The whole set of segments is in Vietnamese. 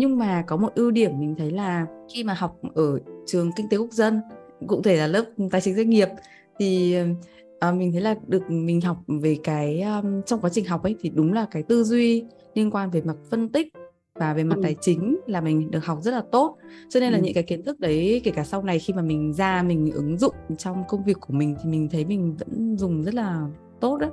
Nhưng mà có một ưu điểm mình thấy là khi mà học ở trường Kinh tế Quốc dân, cụ thể là lớp Tài chính Doanh nghiệp, thì mình thấy là được mình học về cái trong quá trình học ấy thì đúng là cái tư duy liên quan về mặt phân tích và về mặt tài chính là mình được học rất là tốt. Cho nên là những cái kiến thức đấy, kể cả sau này khi mà mình ra mình ứng dụng trong công việc của mình thì mình thấy mình vẫn dùng rất là tốt đấy.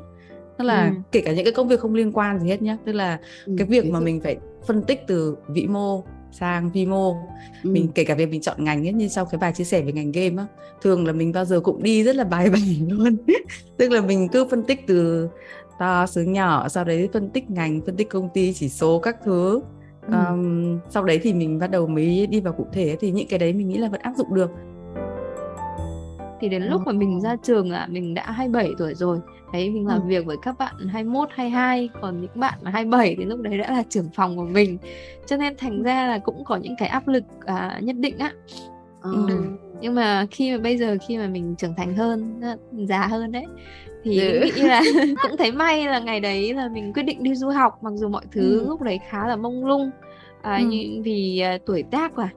Tức là kể cả những cái công việc không liên quan gì hết nhá. Tức là cái việc mà mình phải phân tích từ vĩ mô sang vi mô, mình kể cả việc mình chọn ngành ấy, như sau cái bài chia sẻ về ngành game á, thường là mình bao giờ cũng đi rất là bài bản luôn. Tức là mình cứ phân tích từ to xuống nhỏ, sau đấy phân tích ngành, phân tích công ty, chỉ số các thứ. Sau đấy thì mình bắt đầu mới đi vào cụ thể ấy, thì những cái đấy mình nghĩ là vẫn áp dụng được. Thì đến lúc mà mình ra trường là mình đã 27 tuổi rồi. Đấy, mình làm việc với các bạn 21, 22. Còn những bạn mà 27 thì lúc đấy đã là trưởng phòng của mình. Cho nên thành ra là cũng có những cái áp lực nhất định á. Nhưng mà khi mà bây giờ khi mà mình trưởng thành hơn, già hơn đấy, thì nghĩ là cũng thấy may là ngày đấy là mình quyết định đi du học. Mặc dù mọi thứ lúc đấy khá là mông lung nhưng vì tuổi tác là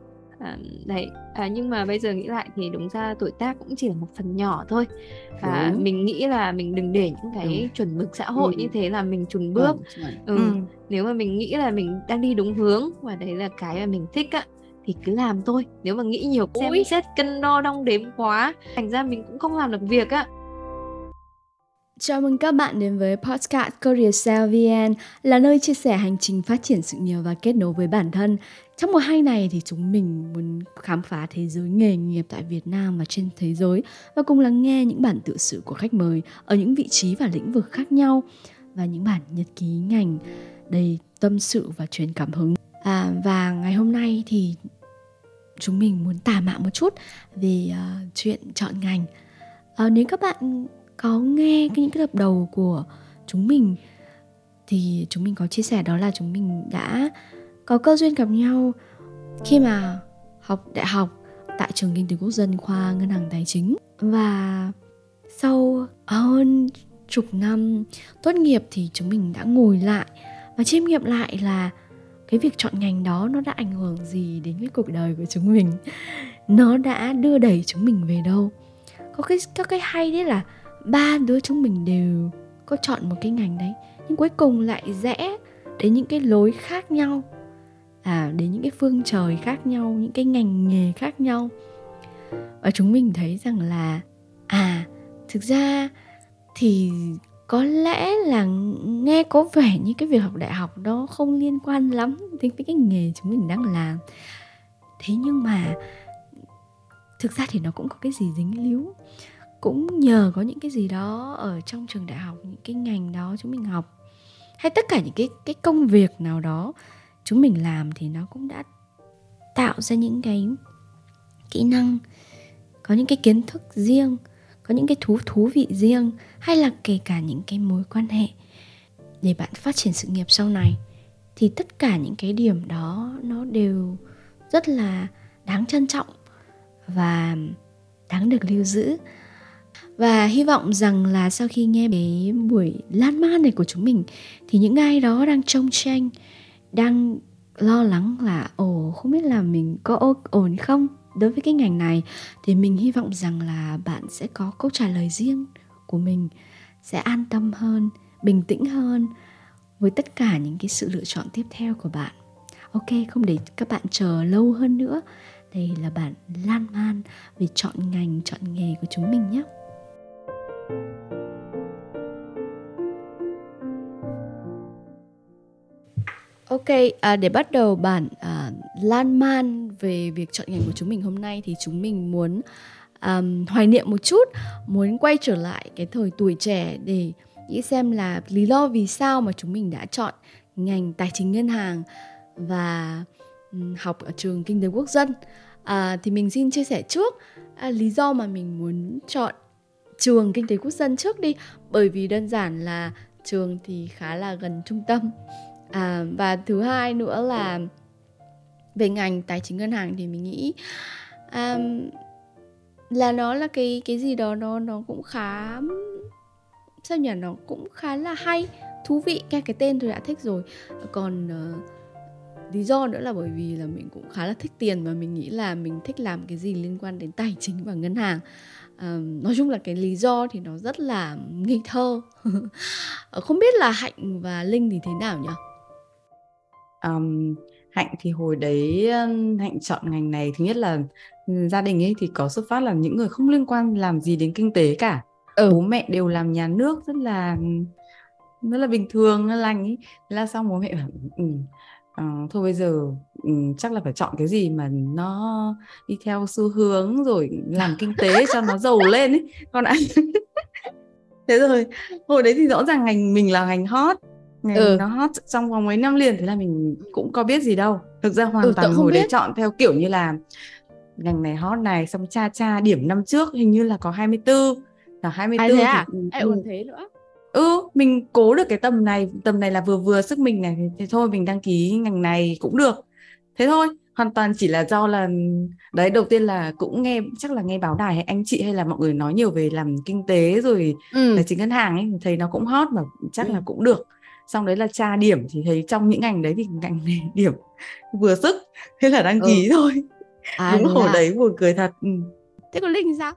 nhưng mà bây giờ nghĩ lại thì đúng ra tuổi tác cũng chỉ là một phần nhỏ thôi. Mình nghĩ là mình đừng để những cái chuẩn mực xã hội như thế là mình chùn bước. Nếu mà mình nghĩ là mình đang đi đúng hướng và đấy là cái mà mình thích á, thì cứ làm thôi. Nếu mà nghĩ nhiều xem xét cân đo đong đếm quá, thành ra mình cũng không làm được việc á. Chào mừng các bạn đến với podcast CareerShareVN, là nơi chia sẻ hành trình phát triển sự nghiệp và kết nối với bản thân. Trong mùa hay này thì chúng mình muốn khám phá thế giới nghề nghiệp tại Việt Nam và trên thế giới, và cùng lắng nghe những bản tự sự của khách mời ở những vị trí và lĩnh vực khác nhau, và những bản nhật ký ngành đầy tâm sự và truyền cảm hứng. Và ngày hôm nay thì chúng mình muốn tả mạn một chút về chuyện chọn ngành. Nếu các bạn có nghe những cái tập đầu của chúng mình thì chúng mình có chia sẻ đó là chúng mình đã có cơ duyên gặp nhau khi mà học đại học tại trường Kinh tế Quốc dân khoa Ngân hàng Tài chính. Và sau hơn chục năm tốt nghiệp thì chúng mình đã ngồi lại và chiêm nghiệm lại là cái việc chọn ngành đó nó đã ảnh hưởng gì đến cái cuộc đời của chúng mình, nó đã đưa đẩy chúng mình về đâu. Có cái hay đấy là ba đứa chúng mình đều có chọn một cái ngành đấy, nhưng cuối cùng lại rẽ đến những cái lối khác nhau, đến những cái phương trời khác nhau, những cái ngành nghề khác nhau. Và chúng mình thấy rằng là thực ra thì có lẽ là nghe có vẻ như cái việc học đại học đó không liên quan lắm đến cái nghề chúng mình đang làm. Thế nhưng mà thực ra thì nó cũng có cái gì dính líu. Cũng nhờ có những cái gì đó ở trong trường đại học, những cái ngành đó chúng mình học, hay tất cả những cái công việc nào đó chúng mình làm, thì nó cũng đã tạo ra những cái kỹ năng, có những cái kiến thức riêng, có những cái thú vị riêng, hay là kể cả những cái mối quan hệ để bạn phát triển sự nghiệp sau này. Thì tất cả những cái điểm đó nó đều rất là đáng trân trọng và đáng được lưu giữ. Và hy vọng rằng là sau khi nghe cái buổi lan man này của chúng mình thì những ai đó đang trông tranh, đang lo lắng là không biết là mình có ổn không đối với cái ngành này, thì mình hy vọng rằng là bạn sẽ có câu trả lời riêng của mình, sẽ an tâm hơn, bình tĩnh hơn với tất cả những cái sự lựa chọn tiếp theo của bạn. Ok, không để các bạn chờ lâu hơn nữa. Đây là bản lan man về chọn ngành, chọn nghề của chúng mình nhé. Ok, để bắt đầu bản lan man về việc chọn ngành của chúng mình hôm nay thì chúng mình muốn hoài niệm một chút, muốn quay trở lại cái thời tuổi trẻ để nghĩ xem là lý do vì sao mà chúng mình đã chọn ngành tài chính ngân hàng và học ở trường Kinh tế Quốc dân. Thì mình xin chia sẻ trước lý do mà mình muốn chọn trường Kinh tế Quốc dân trước đi, bởi vì đơn giản là trường thì khá là gần trung tâm. Và thứ hai nữa là về ngành tài chính ngân hàng thì mình nghĩ là nó là cái gì đó nó cũng khá, sao nhỉ, nó cũng khá là hay, thú vị. Nghe cái tên tôi đã thích rồi. Còn Lý do nữa là bởi vì là mình cũng khá là thích tiền và mình nghĩ là mình thích làm cái gì liên quan đến tài chính và ngân hàng. Nói chung là cái lý do thì nó rất là ngây thơ. Không biết là Hạnh và Linh thì thế nào nhỉ? Hạnh thì hồi đấy Hạnh chọn ngành này, thứ nhất là gia đình ấy thì có xuất phát là những người không liên quan làm gì đến kinh tế cả. Bố mẹ đều làm nhà nước, rất là bình thường, lành ấy. Thế là xong bố mẹ bảo thôi bây giờ chắc là phải chọn cái gì mà nó đi theo xu hướng rồi làm kinh tế cho nó giàu lên ấy. Còn anh thế rồi hồi đấy thì rõ ràng ngành mình là ngành hot, nó hot trong vòng mấy năm liền, thế là mình cũng có biết gì đâu. Thực ra hoàn toàn hồi đấy chọn theo kiểu như là ngành này hot này, xong cha điểm năm trước hình như là có 24. Là 24 thì ai ổn thế nữa. Mình cố được cái tầm này là vừa sức mình này, thế thôi mình đăng ký ngành này cũng được. Thế thôi, hoàn toàn chỉ là do là đấy, đầu tiên là cũng nghe báo đài hay anh chị hay là mọi người nói nhiều về làm kinh tế rồi tài chính ngân hàng ấy, thấy nó cũng hot mà chắc là cũng được. Xong đấy là tra điểm thì thấy trong những ngành đấy thì ngành này điểm vừa sức, thế là đăng ký thôi. Đúng hồi đấy buồn cười thật. Thế còn Linh sao?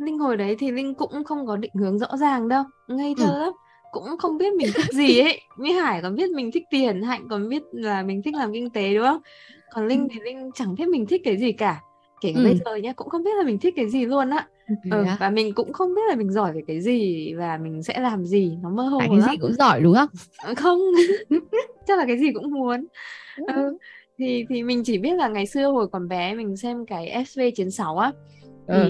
Linh hồi đấy thì Linh cũng không có định hướng rõ ràng đâu, ngây thơ lắm, cũng không biết mình thích gì ấy. Như Hải còn biết mình thích tiền, Hạnh còn biết là mình thích làm kinh tế đúng không? Còn Linh thì Linh chẳng biết mình thích cái gì cả. Kể cả bây giờ nhá, cũng không biết là mình thích cái gì luôn á. Và mình cũng không biết là mình giỏi về cái gì và mình sẽ làm gì, nó mơ hồ lắm. Cái gì cũng giỏi đúng không? Không, chắc là cái gì cũng muốn. Thì mình chỉ biết là ngày xưa hồi còn bé mình xem cái SV96 á.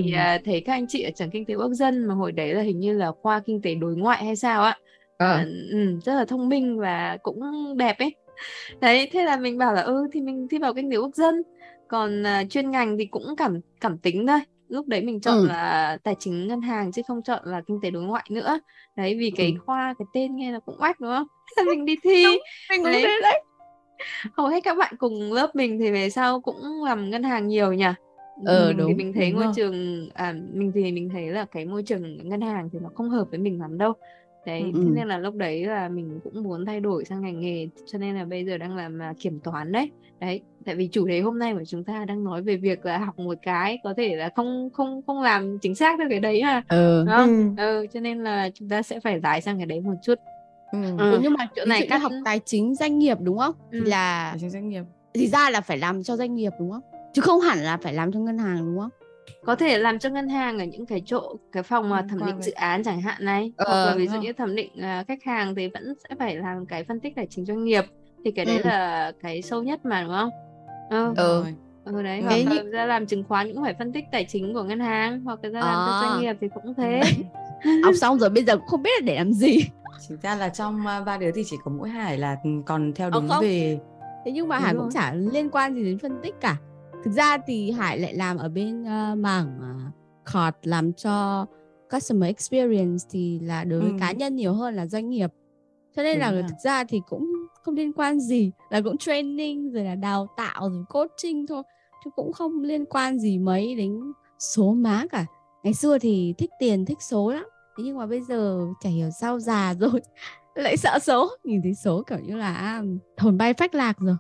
Thì thấy các anh chị ở trường Kinh tế Quốc dân mà hồi đấy là hình như là khoa kinh tế đối ngoại hay sao ạ, rất là thông minh và cũng đẹp ấy. Đấy, thế là mình bảo là thì mình thi vào Kinh tế Quốc dân. Còn chuyên ngành thì cũng cảm tính thôi. Lúc đấy mình chọn là tài chính ngân hàng chứ không chọn là kinh tế đối ngoại nữa. Đấy, vì cái khoa, cái tên nghe là cũng oách đúng không? Thế là mình đi thi. Đúng, mình cũng thế đấy. Hầu hết các bạn cùng lớp mình thì về sau cũng làm ngân hàng nhiều nhỉ? Đúng, thì mình thấy đúng môi trường mình thấy là cái môi trường ngân hàng thì nó không hợp với mình lắm đâu. Đấy, thế nên là lúc đấy là mình cũng muốn thay đổi sang ngành nghề, cho nên là bây giờ đang làm kiểm toán đấy. Đấy, tại vì chủ đề hôm nay của chúng ta đang nói về việc là học một cái có thể là không làm chính xác được cái đấy mà. Cho nên là chúng ta sẽ phải lái sang cái đấy một chút. Nhưng mà chỗ này các học tài chính doanh nghiệp đúng không? Là tài chính doanh nghiệp. Thì ra là phải làm cho doanh nghiệp đúng không? Chứ không hẳn là phải làm cho ngân hàng đúng không? Có thể làm cho ngân hàng ở những cái chỗ, cái phòng thẩm định dự án chẳng hạn này. Hoặc là ví dụ như thẩm định khách hàng thì vẫn sẽ phải làm cái phân tích tài chính doanh nghiệp. Thì cái đấy là cái sâu nhất mà đúng không? Đấy, hoặc là ra làm chứng khoán cũng phải phân tích tài chính của ngân hàng. Hoặc là ra làm cho doanh nghiệp thì cũng thế. Học xong rồi bây giờ cũng không biết là để làm gì. Chỉ ra là trong ba đứa thì chỉ có mỗi Hải là còn theo đúng về. Thế nhưng mà Hải cũng chả liên quan gì đến phân tích cả. Thực ra thì Hải lại làm ở bên mảng khọt, làm cho customer experience thì là đối với cá nhân nhiều hơn là doanh nghiệp. Cho nên là thực ra thì cũng không liên quan gì, là cũng training rồi là đào tạo rồi coaching thôi, chứ cũng không liên quan gì mấy đến số má cả. Ngày xưa thì thích tiền, thích số lắm. Thế nhưng mà bây giờ chả hiểu sao già rồi lại sợ số, nhìn thấy số kiểu như là hồn bay phách lạc rồi.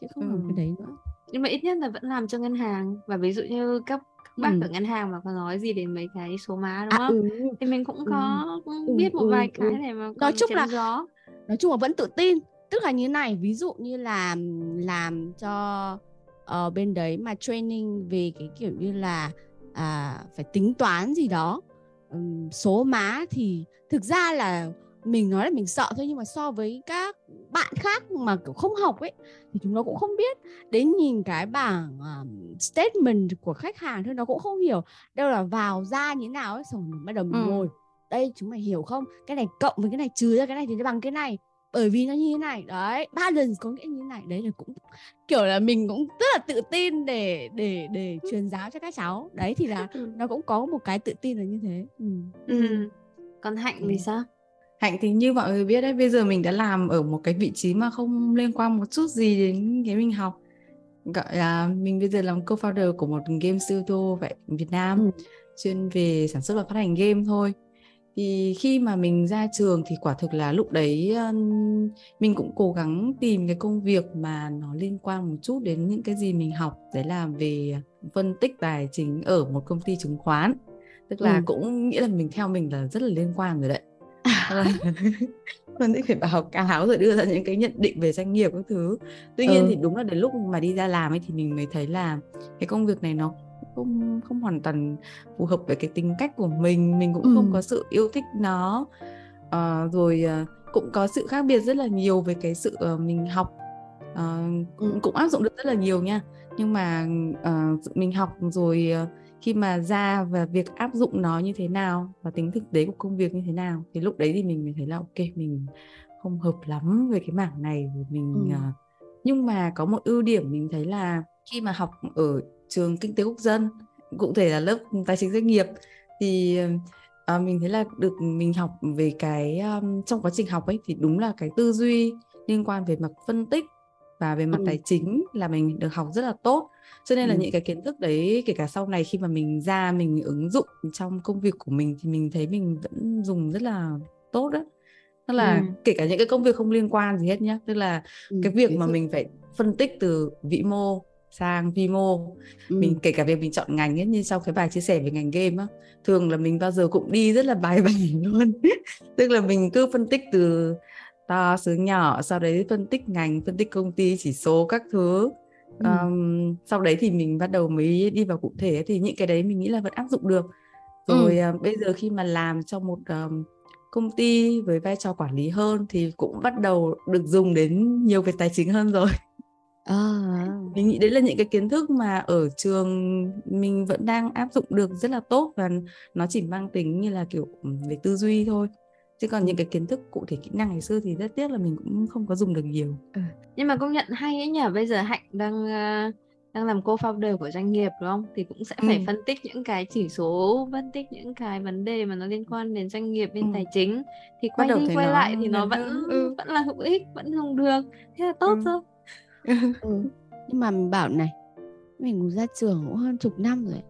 Chứ không làm cái đấy nữa. Nhưng mà ít nhất là vẫn làm cho ngân hàng. Và ví dụ như các bác ở ngân hàng mà có nói gì đến mấy cái số má đúng không? Thì mình cũng có biết một vài cái này mà nói chung là gió. Nói chung là vẫn tự tin. Tức là như này, ví dụ như là làm cho bên đấy mà training về cái kiểu như là phải tính toán gì đó, số má thì thực ra là mình nói là mình sợ thôi, nhưng mà so với các bạn khác mà kiểu không học ấy thì chúng nó cũng không biết. Đến nhìn cái bảng statement của khách hàng thôi nó cũng không hiểu đâu là vào ra như thế nào ấy. Xong mình bắt đầu mình ngồi đây, chúng mày hiểu không, cái này cộng với cái này trừ ra cái này thì nó bằng cái này, bởi vì nó như thế này đấy, balance có nghĩa như thế này đấy. Là cũng kiểu là mình cũng rất là tự tin để truyền giáo cho các cháu đấy, thì là nó cũng có một cái tự tin là như thế. Còn Hạnh thì sao? Hạnh thì như mọi người biết đấy, bây giờ mình đã làm ở một cái vị trí mà không liên quan một chút gì đến cái mình học. Gọi là mình bây giờ làm co-founder của một game studio tại Việt Nam, chuyên về sản xuất và phát hành game thôi. Thì khi mà mình ra trường thì quả thực là lúc đấy mình cũng cố gắng tìm cái công việc mà nó liên quan một chút đến những cái gì mình học. Đấy là về phân tích tài chính ở một công ty chứng khoán. Tức là cũng nghĩa là mình là rất là liên quan rồi đấy. Phân tích phải báo cáo rồi đưa ra những cái nhận định về doanh nghiệp các thứ. Tuy nhiên thì đúng là đến lúc mà đi ra làm ấy thì mình mới thấy là cái công việc này nó không hoàn toàn phù hợp với cái tính cách của mình cũng không có sự yêu thích nó, rồi cũng có sự khác biệt rất là nhiều với cái sự mình học, cũng áp dụng được rất là nhiều nha, nhưng mà mình học rồi khi mà ra và việc áp dụng nó như thế nào và tính thực tế của công việc như thế nào thì lúc đấy thì mình mới thấy là ok, mình không hợp lắm về cái mảng này của mình. Nhưng mà có một ưu điểm mình thấy là khi mà học ở trường Kinh tế Quốc dân, cụ thể là lớp tài chính doanh nghiệp, thì mình thấy là mình học về cái trong quá trình học ấy thì đúng là cái tư duy liên quan về mặt phân tích và về mặt tài chính là mình được học rất là tốt. Cho nên là những cái kiến thức đấy, kể cả sau này khi mà mình ra mình ứng dụng trong công việc của mình thì mình thấy mình vẫn dùng rất là tốt đó. Tức là kể cả những cái công việc không liên quan gì hết nhá. Tức là cái việc mà mình phải phân tích từ vĩ mô sang vi mô, mình kể cả việc mình chọn ngành ấy, như sau cái bài chia sẻ về ngành game á, thường là mình bao giờ cũng đi rất là bài bản luôn. Tức là mình cứ phân tích từ to xuống nhỏ, sau đấy phân tích ngành, phân tích công ty, chỉ số các thứ. Sau đấy thì mình bắt đầu mới đi vào cụ thể, thì những cái đấy mình nghĩ là vẫn áp dụng được. Rồi bây giờ khi mà làm trong một công ty với vai trò quản lý hơn thì cũng bắt đầu được dùng đến nhiều về tài chính hơn rồi. Mình nghĩ đấy là những cái kiến thức mà ở trường mình vẫn đang áp dụng được rất là tốt, và nó chỉ mang tính như là kiểu về tư duy thôi, chứ còn những cái kiến thức cụ thể kỹ năng ngày xưa thì rất tiếc là mình cũng không có dùng được nhiều. Nhưng mà công nhận hay ấy nhỉ, bây giờ Hạnh đang làm co-founder của doanh nghiệp đúng không, thì cũng sẽ phải phân tích những cái chỉ số, phân tích những cái vấn đề mà nó liên quan đến doanh nghiệp, bên tài chính, thì quay đi quay lại thì nó vẫn là hữu ích, vẫn dùng được, thế là tốt rồi. Nhưng mà mình bảo này, mình cũng ra trường cũng hơn chục năm rồi.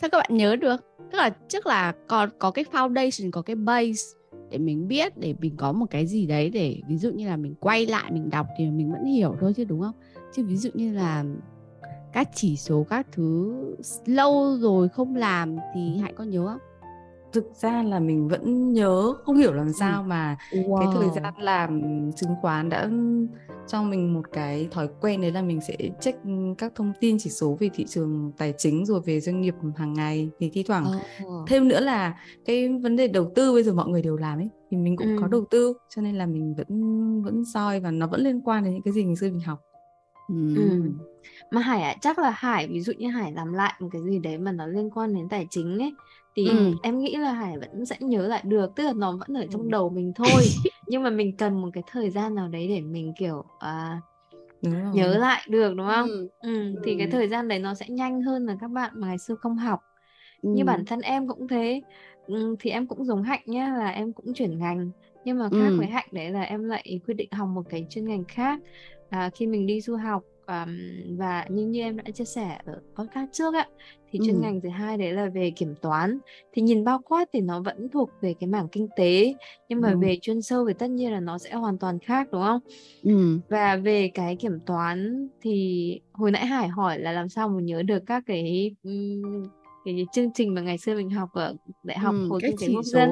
Sao các bạn nhớ được? Tức là trước là có cái foundation, có cái base để mình biết, để mình có một cái gì đấy để ví dụ như là mình quay lại mình đọc thì mình vẫn hiểu thôi chứ, đúng không? Chứ ví dụ như là các chỉ số các thứ lâu rồi không làm thì Hạnh có nhớ không? Thực ra là mình vẫn nhớ, không hiểu làm sao mà cái thời gian làm chứng khoán đã cho mình một cái thói quen, đấy là mình sẽ check các thông tin chỉ số về thị trường tài chính rồi về doanh nghiệp hàng ngày. Thì thi thoảng thêm nữa là cái vấn đề đầu tư bây giờ mọi người đều làm ấy, thì mình cũng có đầu tư, cho nên là mình vẫn soi và nó vẫn liên quan đến những cái gì ngày xưa mình học. Mà Hải ạ, chắc là Hải, ví dụ như Hải làm lại một cái gì đấy mà nó liên quan đến tài chính ấy, thì em nghĩ là Hải vẫn sẽ nhớ lại được. Tức là nó vẫn ở trong đầu mình thôi. Nhưng mà mình cần một cái thời gian nào đấy để mình kiểu nhớ lại được, đúng không? Thì cái thời gian đấy nó sẽ nhanh hơn là các bạn mà ngày xưa không học. Như bản thân em cũng thế, thì em cũng giống Hạnh nhá, là em cũng chuyển ngành. Nhưng mà khác với Hạnh đấy là em lại quyết định học một cái chuyên ngành khác khi mình đi du học. Và như em đã chia sẻ ở podcast trước ạ, thì chuyên ngành thứ hai đấy là về kiểm toán. Thì nhìn bao quát thì nó vẫn thuộc về cái mảng kinh tế, nhưng mà về chuyên sâu thì tất nhiên là nó sẽ hoàn toàn khác, đúng không? Và về cái kiểm toán thì hồi nãy Hải hỏi là làm sao mà nhớ được các cái chương trình mà ngày xưa mình học ở đại học khối kinh tế quốc dân.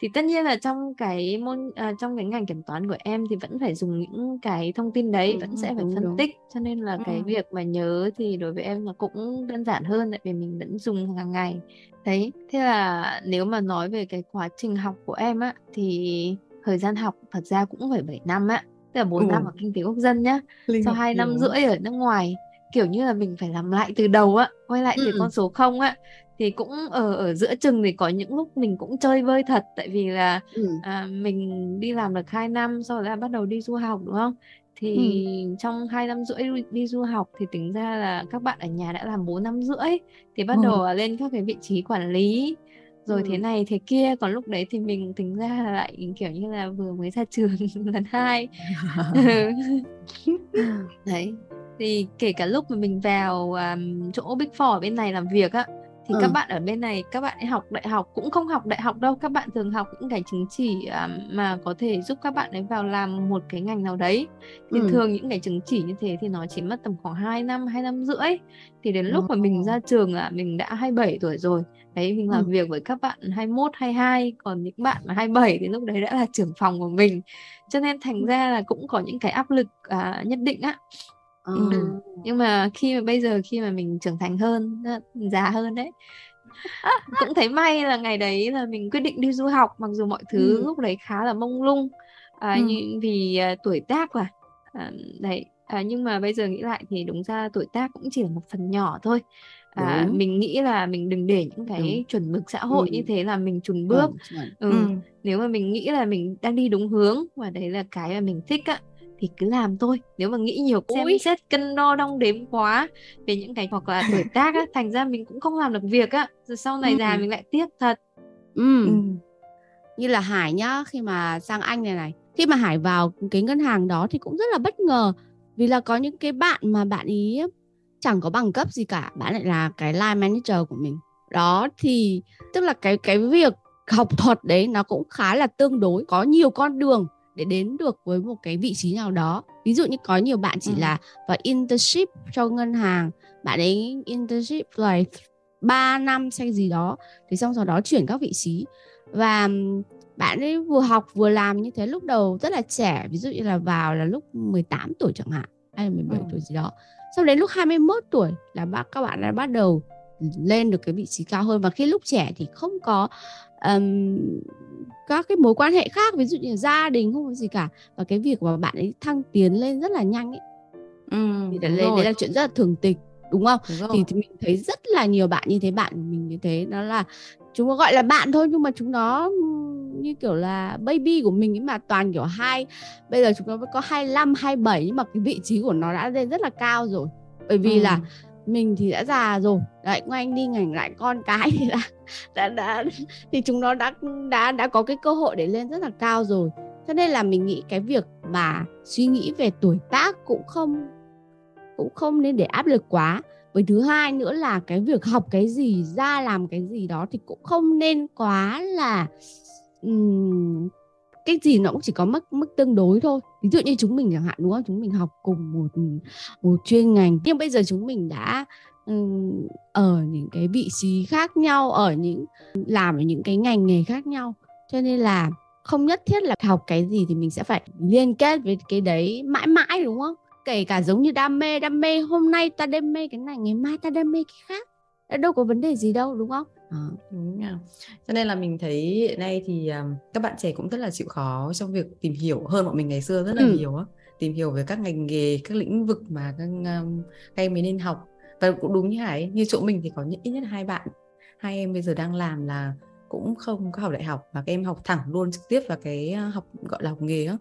Thì tất nhiên là trong cái trong cái ngành kiểm toán của em thì vẫn phải dùng những cái thông tin đấy, vẫn sẽ phải phân tích, cho nên là cái việc mà nhớ thì đối với em nó cũng đơn giản hơn, tại vì mình vẫn dùng hàng ngày. Đấy, thế là nếu mà nói về cái quá trình học của em á, thì thời gian học thật ra cũng phải 7 năm á, tức là 4 năm ở kinh tế quốc dân nhá, sau 2 năm rưỡi ở nước ngoài, kiểu như là mình phải làm lại từ đầu á, quay lại từ con số 0 á. Thì cũng ở giữa chừng thì có những lúc mình cũng chơi vơi thật, tại vì là mình đi làm được 2 năm, sau đó bắt đầu đi du học, đúng không? Thì trong 2 năm rưỡi đi du học thì tính ra là các bạn ở nhà đã làm 4 năm rưỡi, thì bắt đầu lên các cái vị trí quản lý, rồi thế này thế kia. Còn lúc đấy thì mình tính ra là lại kiểu như là vừa mới ra trường lần 2. Đấy, thì kể cả lúc mà mình vào chỗ Big Four ở bên này làm việc á, thì các bạn ở bên này các bạn học đại học cũng không học đại học đâu, các bạn thường học những cái chứng chỉ mà có thể giúp các bạn ấy vào làm một cái ngành nào đấy. Thì thường những cái chứng chỉ như thế thì nó chỉ mất tầm khoảng 2 năm, 2 năm rưỡi. Thì đến lúc mà mình ra trường là mình đã 27 tuổi rồi. Đấy, mình làm việc với các bạn 21, 22. Còn những bạn mà 27 thì lúc đấy đã là trưởng phòng của mình. Cho nên thành ra là cũng có những cái áp lực nhất định á. Nhưng mà bây giờ khi mà mình trưởng thành hơn, già hơn đấy, cũng thấy may là ngày đấy là mình quyết định đi du học. Mặc dù mọi thứ lúc đấy khá là mông lung vì tuổi tác mà đấy. Nhưng mà bây giờ nghĩ lại thì đúng ra tuổi tác cũng chỉ là một phần nhỏ thôi. Mình nghĩ là mình đừng để những cái chuẩn mực xã hội như thế là mình chùn bước. Nếu mà mình nghĩ là mình đang đi đúng hướng và đấy là cái mà mình thích á, thì cứ làm thôi. Nếu mà nghĩ nhiều xem xét cân đo đong đếm quá về những cái hoặc là tuổi tác á, thành ra mình cũng không làm được việc á, rồi sau này già mình lại tiếc thật. Như là Hải nhá, khi mà sang Anh này, khi mà Hải vào cái ngân hàng đó thì cũng rất là bất ngờ. Vì là có những cái bạn mà bạn ý chẳng có bằng cấp gì cả, bạn lại là cái line manager của mình. Đó thì tức là cái việc học thuật đấy nó cũng khá là tương đối, có nhiều con đường để đến được với một cái vị trí nào đó. Ví dụ như có nhiều bạn chỉ là vào internship cho ngân hàng, bạn ấy internship là 3 năm hay gì đó, thì xong sau đó chuyển các vị trí. Và bạn ấy vừa học vừa làm như thế, lúc đầu rất là trẻ, ví dụ như là vào là lúc 18 tuổi chẳng hạn, hay là 17 tuổi gì đó. Sau đến lúc 21 tuổi là các bạn đã bắt đầu lên được cái vị trí cao hơn. Và khi lúc trẻ thì không có các cái mối quan hệ khác, ví dụ như gia đình không có gì cả, và cái việc mà bạn ấy thăng tiến lên rất là nhanh ấy, thì đấy là chuyện rất là thường tình, đúng không? Đúng thì mình thấy rất là nhiều bạn như thế, bạn mình như thế. Nó là chúng nó gọi là bạn thôi, nhưng mà chúng nó như kiểu là baby của mình ấy mà, toàn kiểu bây giờ chúng nó có 25, 27 nhưng mà cái vị trí của nó đã lên rất là cao rồi. Bởi vì là mình thì đã già rồi. Đấy, ngoan đi ngành lại con cái thì đã thì chúng nó đã có cái cơ hội để lên rất là cao rồi. Cho nên là mình nghĩ cái việc mà suy nghĩ về tuổi tác cũng không nên để áp lực quá. Với thứ hai nữa là cái việc học cái gì, ra làm cái gì đó thì cũng không nên quá là cái gì nó cũng chỉ có mức tương đối thôi. Ví dụ như chúng mình chẳng hạn, đúng không? Chúng mình học cùng một chuyên ngành, nhưng bây giờ chúng mình đã ở những cái vị trí khác nhau, làm ở những cái ngành nghề khác nhau. Cho nên là không nhất thiết là học cái gì thì mình sẽ phải liên kết với cái đấy mãi mãi, đúng không? Kể cả giống như đam mê hôm nay ta đam mê cái này, ngày mai ta đam mê cái khác, đâu có vấn đề gì đâu, đúng không? Đúng nha. Cho nên là mình thấy hiện nay thì các bạn trẻ cũng rất là chịu khó trong việc tìm hiểu hơn bọn mình ngày xưa rất là nhiều á, tìm hiểu về các ngành nghề, các lĩnh vực mà các em mới nên học. Và cũng đúng như Hải, như chỗ mình thì có ít nhất 2 bạn, 2 em bây giờ đang làm là cũng không có học đại học mà các em học thẳng luôn trực tiếp vào cái học gọi là học nghề á,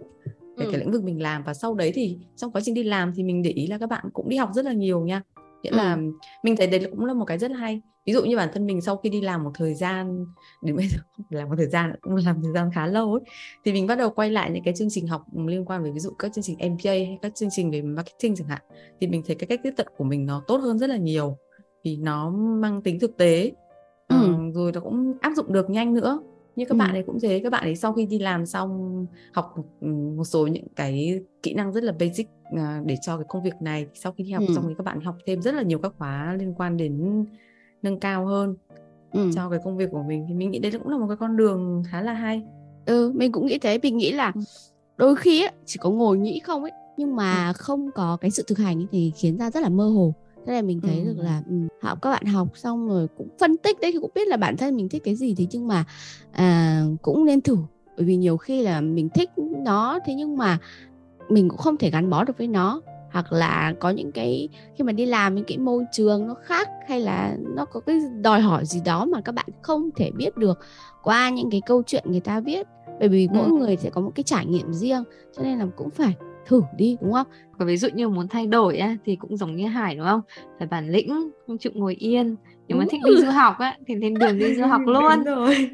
cái lĩnh vực mình làm. Và sau đấy thì trong quá trình đi làm thì mình để ý là các bạn cũng đi học rất là nhiều nha. Nghĩa là mình thấy đấy cũng là một cái rất hay. Ví dụ như bản thân mình sau khi đi làm một thời gian, đến bây giờ làm một thời gian, cũng làm thời gian khá lâu ấy, thì mình bắt đầu quay lại những cái chương trình học liên quan về ví dụ các chương trình MBA hay các chương trình về marketing chẳng hạn. Thì mình thấy cái cách tiếp cận của mình nó tốt hơn rất là nhiều, vì nó mang tính thực tế, rồi nó cũng áp dụng được nhanh nữa. Như các bạn ấy cũng thế, các bạn ấy sau khi đi làm xong học một số những cái kỹ năng rất là basic để cho cái công việc này, sau khi đi học xong thì các bạn học thêm rất là nhiều các khóa liên quan đến nâng cao hơn cho cái công việc của mình. Thì mình nghĩ đấy cũng là một cái con đường khá là hay. Mình cũng nghĩ thế. Mình nghĩ là đôi khi ấy, chỉ có ngồi nghĩ không ấy, nhưng mà không có cái sự thực hành ấy, thì khiến ra rất là mơ hồ. Thế là mình thấy được là các bạn học xong rồi cũng phân tích đấy, thì cũng biết là bản thân mình thích cái gì. Thế nhưng mà cũng nên thử. Bởi vì nhiều khi là mình thích nó, thế nhưng mà mình cũng không thể gắn bó được với nó. Hoặc là có những cái, khi mà đi làm những cái môi trường nó khác, hay là nó có cái đòi hỏi gì đó mà các bạn không thể biết được qua những cái câu chuyện người ta viết. Bởi vì mỗi người sẽ có một cái trải nghiệm riêng, cho nên là cũng phải thử đi, đúng không? Và ví dụ như muốn thay đổi á, thì cũng giống như Hải, đúng không? Phải bản lĩnh, không chịu ngồi yên. Nhưng mà thích đi du học á, thì lên đường đi du học luôn.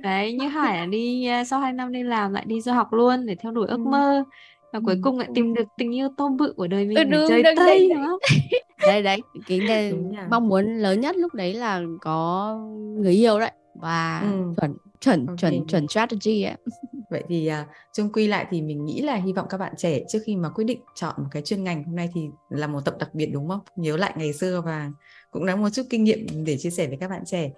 Đấy, như Hải là đi sau 2 năm đi làm lại đi du học luôn để theo đuổi ước mơ. và cuối cùng lại tìm được tình yêu tô bự của đời mình để chơi Tây, đúng không? Đấy, cái này mong muốn lớn nhất lúc đấy là có người yêu đấy, và chuẩn strategy ấy. Vậy thì chung quy lại thì mình nghĩ là hy vọng các bạn trẻ trước khi mà quyết định chọn một cái chuyên ngành hôm nay thì là một tập đặc biệt, đúng không? Nhớ lại ngày xưa và cũng đã một chút kinh nghiệm để chia sẻ với các bạn trẻ.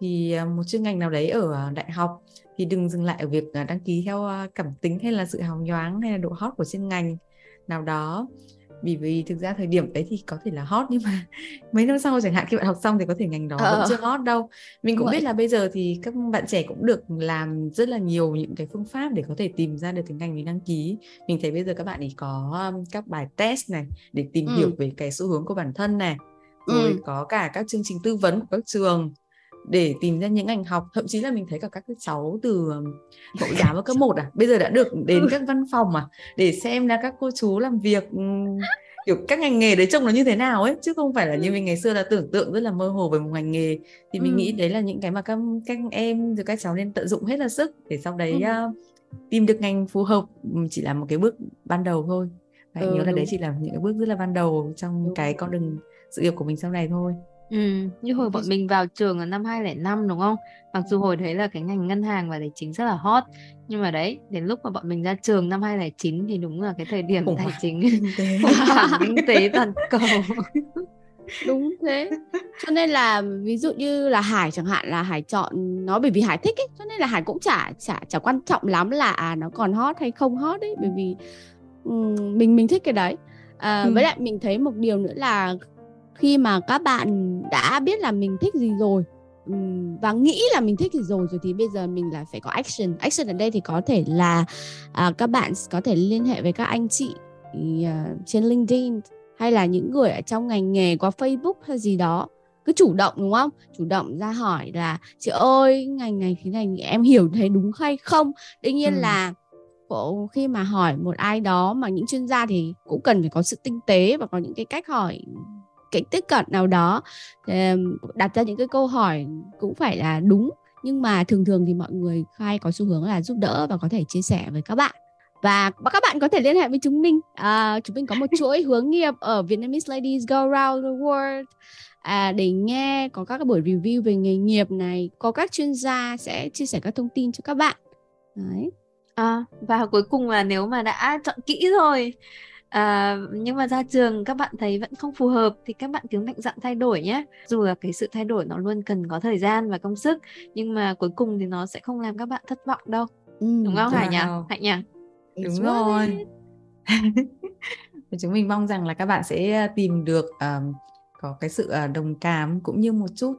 Thì một chuyên ngành nào đấy ở đại học thì đừng dừng lại ở việc đăng ký theo cảm tính hay là sự hào nhoáng hay là độ hot của chuyên ngành nào đó. Vì thực ra thời điểm đấy thì có thể là hot, nhưng mà mấy năm sau chẳng hạn khi bạn học xong thì có thể ngành đó vẫn chưa hot đâu. Mình cũng biết là bây giờ thì các bạn trẻ cũng được làm rất là nhiều những cái phương pháp để có thể tìm ra được cái ngành mình đăng ký. Mình thấy bây giờ các bạn ấy có các bài test này để tìm hiểu về cái xu hướng của bản thân này, rồi có cả các chương trình tư vấn của các trường để tìm ra những ngành học. Thậm chí là mình thấy cả các cháu từ mẫu giáo và cấp 1 bây giờ đã được đến các văn phòng để xem là các cô chú làm việc kiểu các ngành nghề đấy trông nó như thế nào ấy, chứ không phải là như mình ngày xưa là tưởng tượng rất là mơ hồ về một ngành nghề. Thì mình nghĩ đấy là những cái mà các em rồi các cháu nên tận dụng hết là sức để sau đấy tìm được ngành phù hợp. Chỉ là một cái bước ban đầu thôi. Hãy nhớ là đấy chỉ là những cái bước rất là ban đầu trong cái con đường sự nghiệp của mình sau này thôi. Như hồi bọn mình vào trường là năm 2005 đúng không? Mặc dù hồi đấy là cái ngành ngân hàng và tài chính rất là hot, nhưng mà đấy, đến lúc mà bọn mình ra trường năm 2009 thì đúng là cái thời điểm tài chính kinh tế toàn cầu. Đúng thế. Cho nên là ví dụ như là Hải chẳng hạn, là Hải chọn nó bởi vì Hải thích ấy, cho nên là Hải cũng chả quan trọng lắm là nó còn hot hay không hot ấy, bởi vì mình thích cái đấy. Với lại mình thấy một điều nữa là khi mà các bạn đã biết là mình thích gì rồi và nghĩ là mình thích gì rồi thì bây giờ mình là phải có action. Action ở đây thì có thể là các bạn có thể liên hệ với các anh chị trên LinkedIn hay là những người ở trong ngành nghề qua Facebook hay gì đó. Cứ chủ động, đúng không? Chủ động ra hỏi là chị ơi, ngành này thế này em hiểu thấy đúng hay không? Đương nhiên là khi mà hỏi một ai đó mà những chuyên gia thì cũng cần phải có sự tinh tế và có những cái cách hỏi, cái tiếp cận nào đó, đặt ra những cái câu hỏi cũng phải là đúng. Nhưng mà thường thường thì mọi người hay có xu hướng là giúp đỡ và có thể chia sẻ với các bạn. Và các bạn có thể liên hệ với chúng mình. Chúng mình có một chuỗi hướng nghiệp ở Vietnamese Ladies Go Round The World để nghe có các buổi review về nghề nghiệp này, có các chuyên gia sẽ chia sẻ các thông tin cho các bạn. Đấy. Và cuối cùng là nếu mà đã chọn kỹ rồi nhưng mà ra trường các bạn thấy vẫn không phù hợp thì các bạn cứ mạnh dạn thay đổi nhé. Dù là cái sự thay đổi nó luôn cần có thời gian và công sức, nhưng mà cuối cùng thì nó sẽ không làm các bạn thất vọng đâu. Đúng không Hải nhỉ? Hạnh nhỉ? Đúng rồi. Chúng mình mong rằng là các bạn sẽ tìm được có cái sự đồng cảm cũng như một chút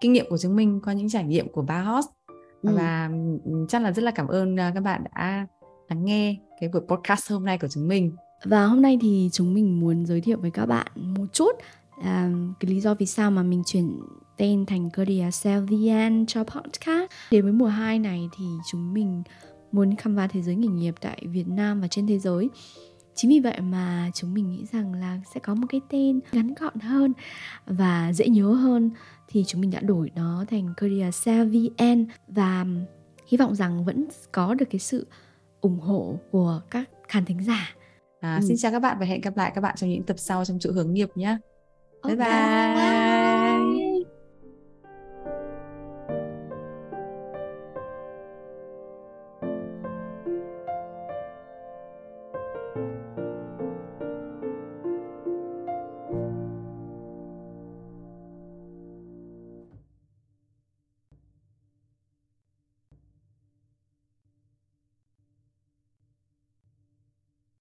kinh nghiệm của chúng mình qua những trải nghiệm của ba host. Và chắc là rất là cảm ơn các bạn đã lắng nghe cái buổi podcast hôm nay của chúng mình. Và hôm nay thì chúng mình muốn giới thiệu với các bạn một chút cái lý do vì sao mà mình chuyển tên thành CareerShareVN cho podcast. Đến với mùa 2 này thì chúng mình muốn khám phá thế giới nghề nghiệp tại Việt Nam và trên thế giới. Chính vì vậy mà chúng mình nghĩ rằng là sẽ có một cái tên ngắn gọn hơn và dễ nhớ hơn, thì chúng mình đã đổi nó thành CareerShareVN. Và hy vọng rằng vẫn có được cái sự ủng hộ của các khán thính giả. Xin chào các bạn và hẹn gặp lại các bạn trong những tập sau trong chuỗi hướng nghiệp nhé. Okay. Bye bye.